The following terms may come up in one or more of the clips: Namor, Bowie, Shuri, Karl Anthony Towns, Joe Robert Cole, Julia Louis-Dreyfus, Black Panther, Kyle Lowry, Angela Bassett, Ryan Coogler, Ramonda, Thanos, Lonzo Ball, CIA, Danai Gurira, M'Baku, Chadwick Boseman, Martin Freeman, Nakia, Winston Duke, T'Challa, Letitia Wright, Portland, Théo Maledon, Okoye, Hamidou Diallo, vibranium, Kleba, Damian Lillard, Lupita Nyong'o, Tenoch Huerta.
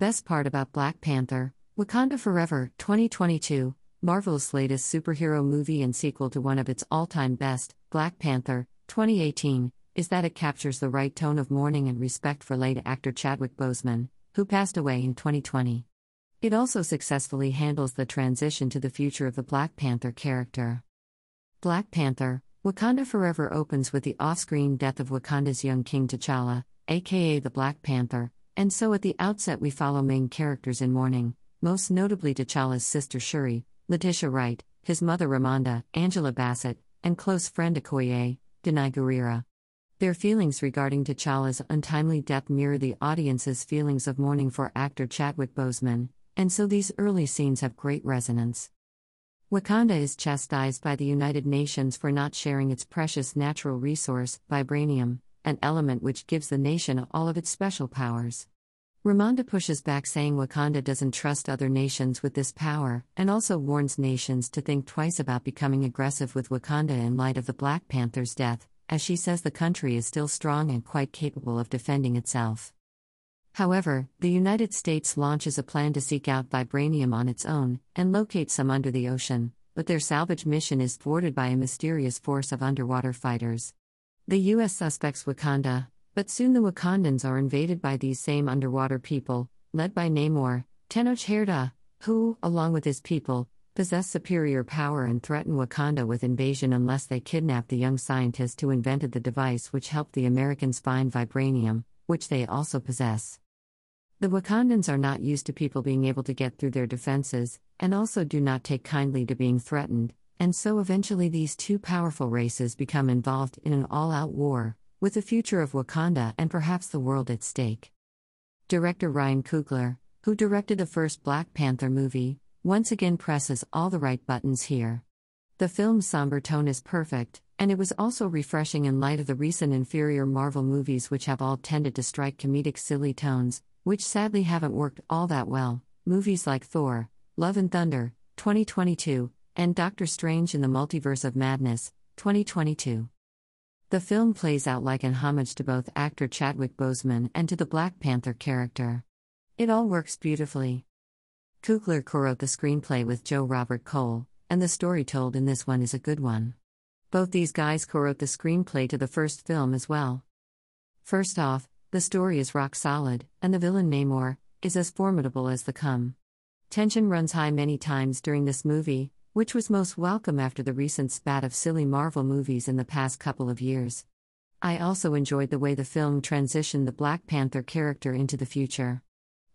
best part about Black Panther, Wakanda Forever, 2022, Marvel's latest superhero movie and sequel to one of its all-time best, Black Panther, 2018, is that it captures the right tone of mourning and respect for late actor Chadwick Boseman, who passed away in 2020. It also successfully handles the transition to the future of the Black Panther character. Black Panther, Wakanda Forever opens with the off-screen death of Wakanda's young King T'Challa, aka the Black Panther, and so at the outset we follow main characters in mourning, most notably T'Challa's sister Shuri, Letitia Wright, his mother Ramonda, Angela Bassett, and close friend Okoye, Danai Gurira. Their feelings regarding T'Challa's untimely death mirror the audience's feelings of mourning for actor Chadwick Boseman, and so these early scenes have great resonance. Wakanda is chastised by the United Nations for not sharing its precious natural resource, vibranium, an element which gives the nation all of its special powers. Ramonda pushes back, saying Wakanda doesn't trust other nations with this power, and also warns nations to think twice about becoming aggressive with Wakanda in light of the Black Panther's death, as she says the country is still strong and quite capable of defending itself. However, the United States launches a plan to seek out vibranium on its own and locate some under the ocean, but their salvage mission is thwarted by a mysterious force of underwater fighters. The U.S. suspects Wakanda, but soon the Wakandans are invaded by these same underwater people, led by Namor, Tenoch Huerta, who, along with his people, possess superior power and threaten Wakanda with invasion unless they kidnap the young scientist who invented the device which helped the Americans find vibranium, which they also possess. The Wakandans are not used to people being able to get through their defenses, and also do not take kindly to being threatened, and so eventually these two powerful races become involved in an all-out war, with the future of Wakanda and perhaps the world at stake. Director Ryan Coogler, who directed the first Black Panther movie, once again presses all the right buttons here. The film's somber tone is perfect, and it was also refreshing in light of the recent inferior Marvel movies which have all tended to strike comedic silly tones, which sadly haven't worked all that well, movies like Thor, Love and Thunder, 2022, and Doctor Strange in the Multiverse of Madness, 2022. The film plays out like an homage to both actor Chadwick Boseman and to the Black Panther character. It all works beautifully. Coogler co-wrote the screenplay with Joe Robert Cole, and the story told in this one is a good one. Both these guys co-wrote the screenplay to the first film as well. First off, the story is rock solid, and the villain Namor is as formidable as they come. Tension runs high many times during this movie, which was most welcome after the recent spat of silly Marvel movies in the past couple of years. I also enjoyed the way the film transitioned the Black Panther character into the future.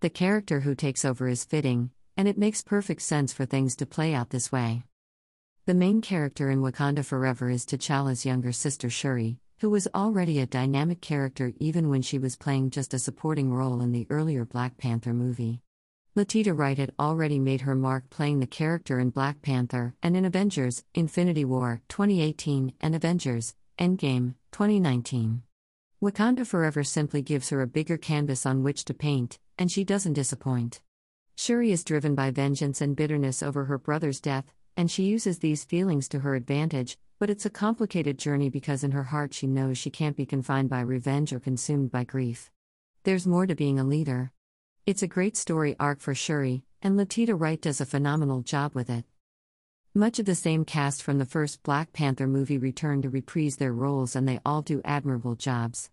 The character who takes over is fitting, and it makes perfect sense for things to play out this way. The main character in Wakanda Forever is T'Challa's younger sister Shuri, who was already a dynamic character even when she was playing just a supporting role in the earlier Black Panther movie. Letitia Wright had already made her mark playing the character in Black Panther and in Avengers: Infinity War 2018 and Avengers: Endgame 2019. Wakanda Forever simply gives her a bigger canvas on which to paint, and she doesn't disappoint. Shuri is driven by vengeance and bitterness over her brother's death, and she uses these feelings to her advantage, but it's a complicated journey because in her heart she knows she can't be confined by revenge or consumed by grief. There's more to being a leader. It's a great story arc for Shuri, and Letitia Wright does a phenomenal job with it. Much of the same cast from the first Black Panther movie return to reprise their roles, and they all do admirable jobs.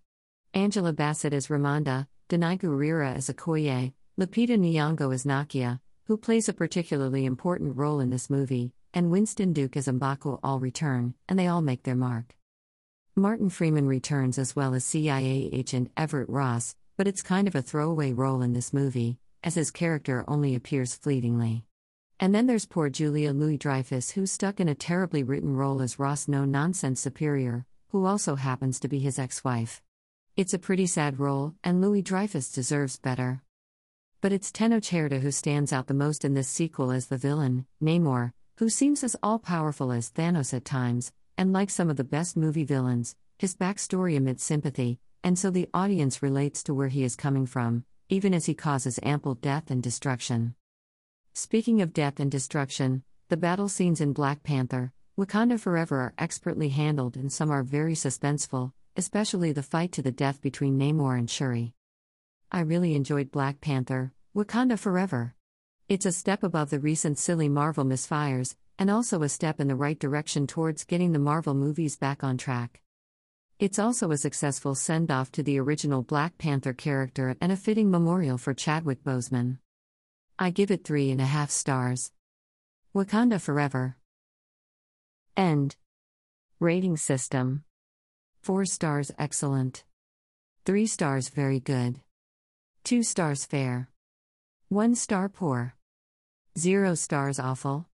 Angela Bassett as Ramonda, Danai Gurira as Okoye, Lupita Nyong'o as Nakia, who plays a particularly important role in this movie, and Winston Duke as M'Baku all return, and they all make their mark. Martin Freeman returns as well as CIA agent Everett Ross, but it's kind of a throwaway role in this movie, as his character only appears fleetingly. And then there's poor Julia Louis-Dreyfus, who's stuck in a terribly written role as Ross' no-nonsense superior, who also happens to be his ex-wife. It's a pretty sad role, and Louis-Dreyfus deserves better. But it's Tenoch Huerta who stands out the most in this sequel as the villain, Namor, who seems as all-powerful as Thanos at times, and like some of the best movie villains, his backstory emits sympathy, and so the audience relates to where he is coming from, even as he causes ample death and destruction. Speaking of death and destruction, the battle scenes in Black Panther, Wakanda Forever are expertly handled, and some are very suspenseful, especially the fight to the death between Namor and Shuri. I really enjoyed Black Panther, Wakanda Forever. It's a step above the recent silly Marvel misfires, and also a step in the right direction towards getting the Marvel movies back on track. It's also a successful send-off to the original Black Panther character and a fitting memorial for Chadwick Boseman. I give it 3.5 stars. Wakanda Forever. End. Rating system. 4 stars excellent. 3 stars very good. 2 stars fair. 1 star poor. 0 stars awful.